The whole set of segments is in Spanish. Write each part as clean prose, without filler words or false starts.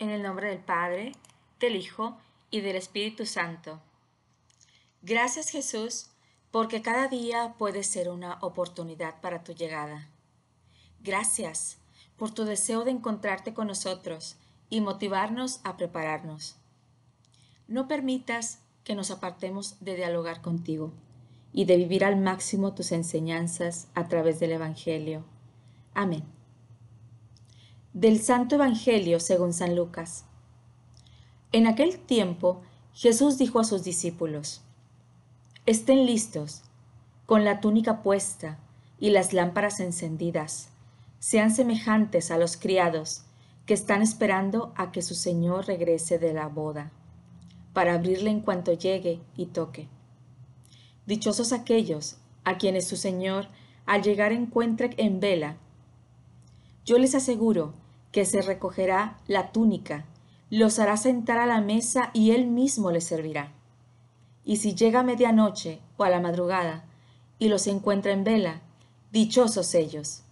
En el nombre del Padre, del Hijo y del Espíritu Santo. Gracias, Jesús, porque cada día puede ser una oportunidad para tu llegada. Gracias por tu deseo de encontrarte con nosotros y motivarnos a prepararnos. No permitas que nos apartemos de dialogar contigo y de vivir al máximo tus enseñanzas a través del Evangelio. Amén. Del Santo Evangelio según San Lucas. En aquel tiempo, Jesús dijo a sus discípulos: «Estén listos, con la túnica puesta y las lámparas encendidas. Sean semejantes a los criados que están esperando a que su Señor regrese de la boda, para abrirle en cuanto llegue y toque. Dichosos aquellos a quienes su Señor al llegar encuentre en vela. Yo les aseguro que se recogerá la túnica, los hará sentar a la mesa y él mismo les servirá. Y si llega a medianoche o a la madrugada y los encuentra en vela, dichosos ellos».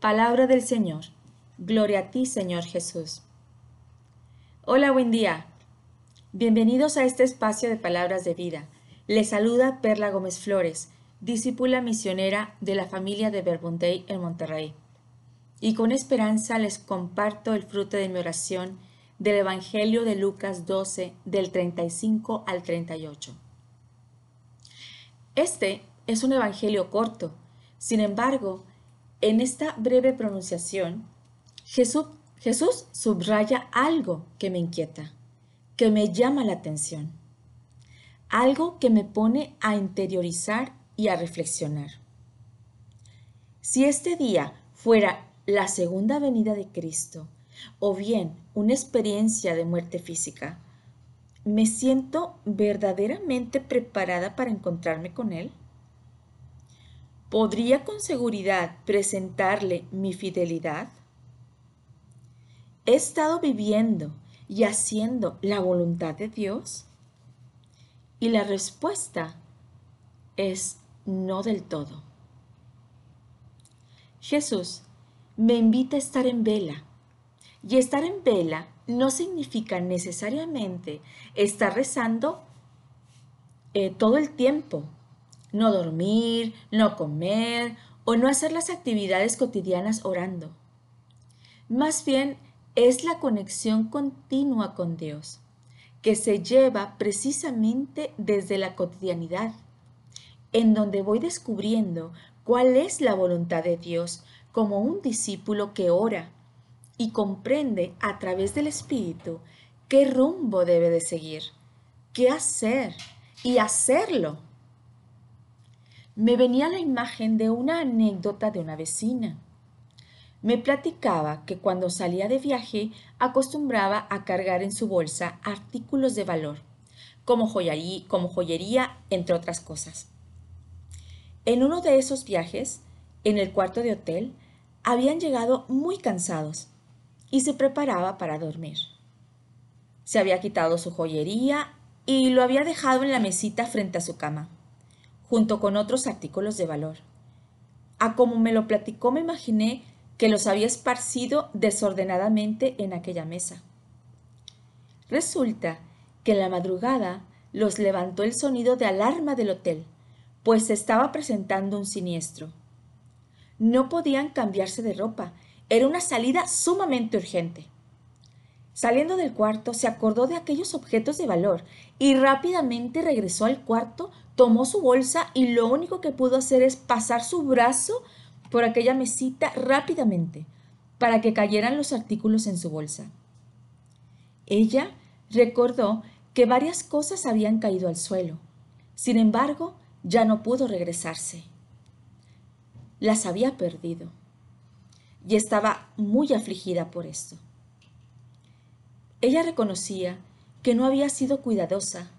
Palabra del Señor. Gloria a ti, Señor Jesús. Hola, buen día. Bienvenidos a este espacio de Palabras de Vida. Les saluda Perla Gómez Flores, discípula misionera de la familia de Verbum Dei en Monterrey. Y con esperanza les comparto el fruto de mi oración del Evangelio de Lucas 12, del 35 al 38. Este es un evangelio corto. Sin embargo, en esta breve pronunciación, Jesús subraya algo que me inquieta, que me llama la atención, algo que me pone a interiorizar y a reflexionar. Si este día fuera la segunda venida de Cristo, o bien una experiencia de muerte física, ¿me siento verdaderamente preparada para encontrarme con Él? ¿Podría con seguridad presentarle mi fidelidad? ¿He estado viviendo y haciendo la voluntad de Dios? Y la respuesta es no del todo. Jesús me invita a estar en vela. Y estar en vela no significa necesariamente estar rezando todo el tiempo. No dormir, no comer o no hacer las actividades cotidianas orando. Más bien es la conexión continua con Dios que se lleva precisamente desde la cotidianidad, en donde voy descubriendo cuál es la voluntad de Dios como un discípulo que ora y comprende a través del Espíritu qué rumbo debe de seguir, qué hacer y hacerlo. Me venía la imagen de una anécdota de una vecina. Me platicaba que cuando salía de viaje acostumbraba a cargar en su bolsa artículos de valor, como joyería, entre otras cosas. En uno de esos viajes, en el cuarto de hotel, habían llegado muy cansados y se preparaba para dormir. Se había quitado su joyería y lo había dejado en la mesita frente a su cama, junto con otros artículos de valor. A como me lo platicó, me imaginé que los había esparcido desordenadamente en aquella mesa. Resulta que en la madrugada los levantó el sonido de alarma del hotel, pues se estaba presentando un siniestro. No podían cambiarse de ropa, era una salida sumamente urgente. Saliendo del cuarto, se acordó de aquellos objetos de valor y rápidamente regresó al cuarto. Tomó su bolsa y lo único que pudo hacer es pasar su brazo por aquella mesita rápidamente para que cayeran los artículos en su bolsa. Ella recordó que varias cosas habían caído al suelo. Sin embargo, ya no pudo regresarse. Las había perdido y estaba muy afligida por esto. Ella reconocía que no había sido cuidadosa.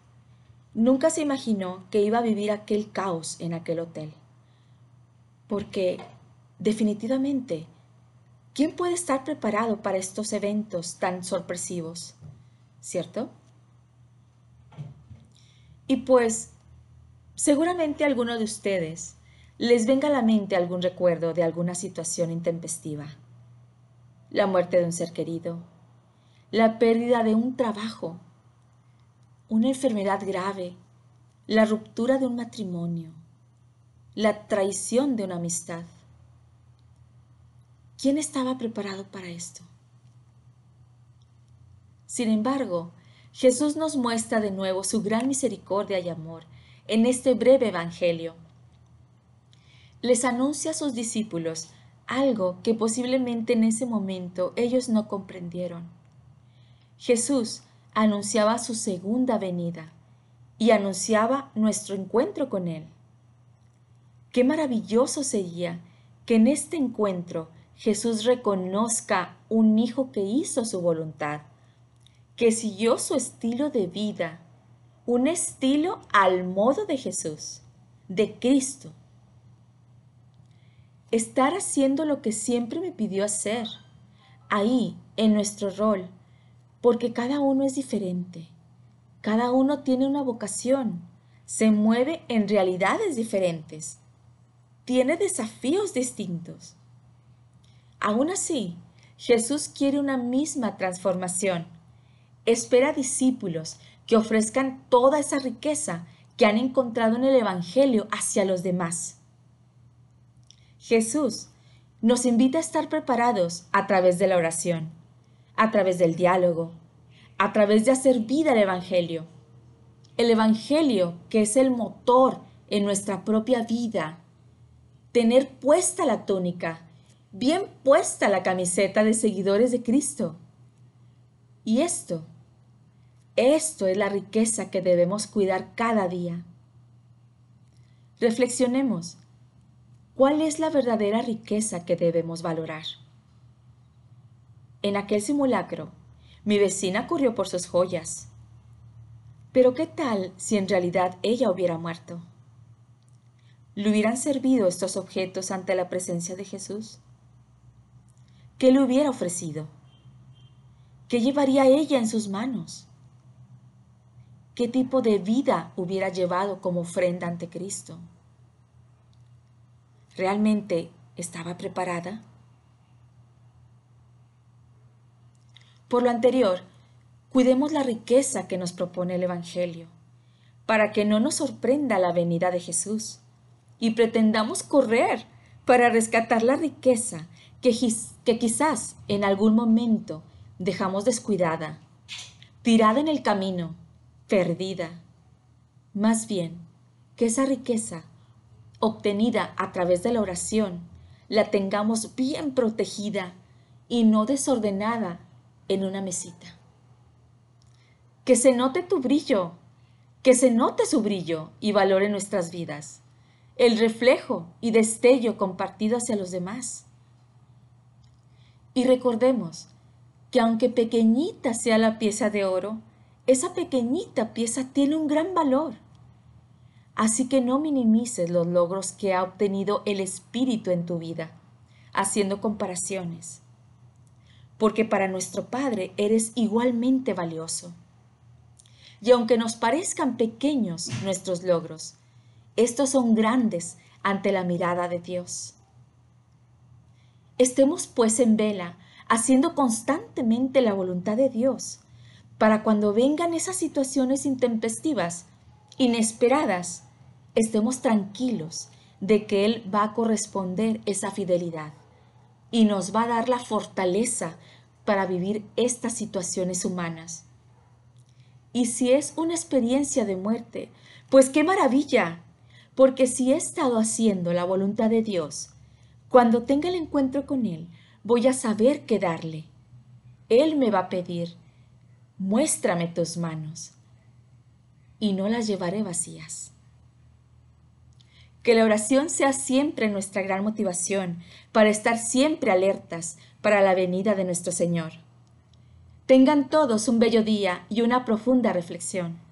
Nunca se imaginó que iba a vivir aquel caos en aquel hotel. Porque, definitivamente, ¿quién puede estar preparado para estos eventos tan sorpresivos? ¿Cierto? Y pues, seguramente a alguno de ustedes les venga a la mente algún recuerdo de alguna situación intempestiva. La muerte de un ser querido, la pérdida de un trabajo, una enfermedad grave, la ruptura de un matrimonio, la traición de una amistad. ¿Quién estaba preparado para esto? Sin embargo, Jesús nos muestra de nuevo su gran misericordia y amor en este breve evangelio. Les anuncia a sus discípulos algo que posiblemente en ese momento ellos no comprendieron. Jesús anunciaba su segunda venida y anunciaba nuestro encuentro con Él. Qué maravilloso sería que en este encuentro Jesús reconozca un hijo que hizo su voluntad, que siguió su estilo de vida, un estilo al modo de Jesús, de Cristo. Estar haciendo lo que siempre me pidió hacer, ahí, en nuestro rol, porque cada uno es diferente, cada uno tiene una vocación, se mueve en realidades diferentes, tiene desafíos distintos. Aún así, Jesús quiere una misma transformación. Espera discípulos que ofrezcan toda esa riqueza que han encontrado en el Evangelio hacia los demás. Jesús nos invita a estar preparados a través de la oración, a través del diálogo, a través de hacer vida al Evangelio. El Evangelio que es el motor en nuestra propia vida. Tener puesta la túnica, bien puesta la camiseta de seguidores de Cristo. Y esto es la riqueza que debemos cuidar cada día. Reflexionemos, ¿cuál es la verdadera riqueza que debemos valorar? En aquel simulacro, mi vecina corrió por sus joyas. Pero ¿qué tal si en realidad ella hubiera muerto? ¿Le hubieran servido estos objetos ante la presencia de Jesús? ¿Qué le hubiera ofrecido? ¿Qué llevaría ella en sus manos? ¿Qué tipo de vida hubiera llevado como ofrenda ante Cristo? ¿Realmente estaba preparada? Por lo anterior, cuidemos la riqueza que nos propone el Evangelio, para que no nos sorprenda la venida de Jesús y pretendamos correr para rescatar la riqueza que quizás en algún momento dejamos descuidada, tirada en el camino, perdida. Más bien, que esa riqueza obtenida a través de la oración la tengamos bien protegida y no desordenada en una mesita. Que se note tu brillo, que se note su brillo y valor en nuestras vidas. El reflejo y destello compartido hacia los demás. Y recordemos que aunque pequeñita sea la pieza de oro, esa pequeñita pieza tiene un gran valor. Así que no minimices los logros que ha obtenido el Espíritu en tu vida, haciendo comparaciones. Porque para nuestro Padre eres igualmente valioso. Y aunque nos parezcan pequeños nuestros logros, estos son grandes ante la mirada de Dios. Estemos pues en vela, haciendo constantemente la voluntad de Dios, para cuando vengan esas situaciones intempestivas, inesperadas, estemos tranquilos de que Él va a corresponder esa fidelidad y nos va a dar la fortaleza para vivir estas situaciones humanas. Y si es una experiencia de muerte, pues ¡qué maravilla! Porque si he estado haciendo la voluntad de Dios, cuando tenga el encuentro con Él, voy a saber qué darle. Él me va a pedir, muéstrame tus manos, y no las llevaré vacías. Que la oración sea siempre nuestra gran motivación para estar siempre alertas para la venida de nuestro Señor. Tengan todos un bello día y una profunda reflexión.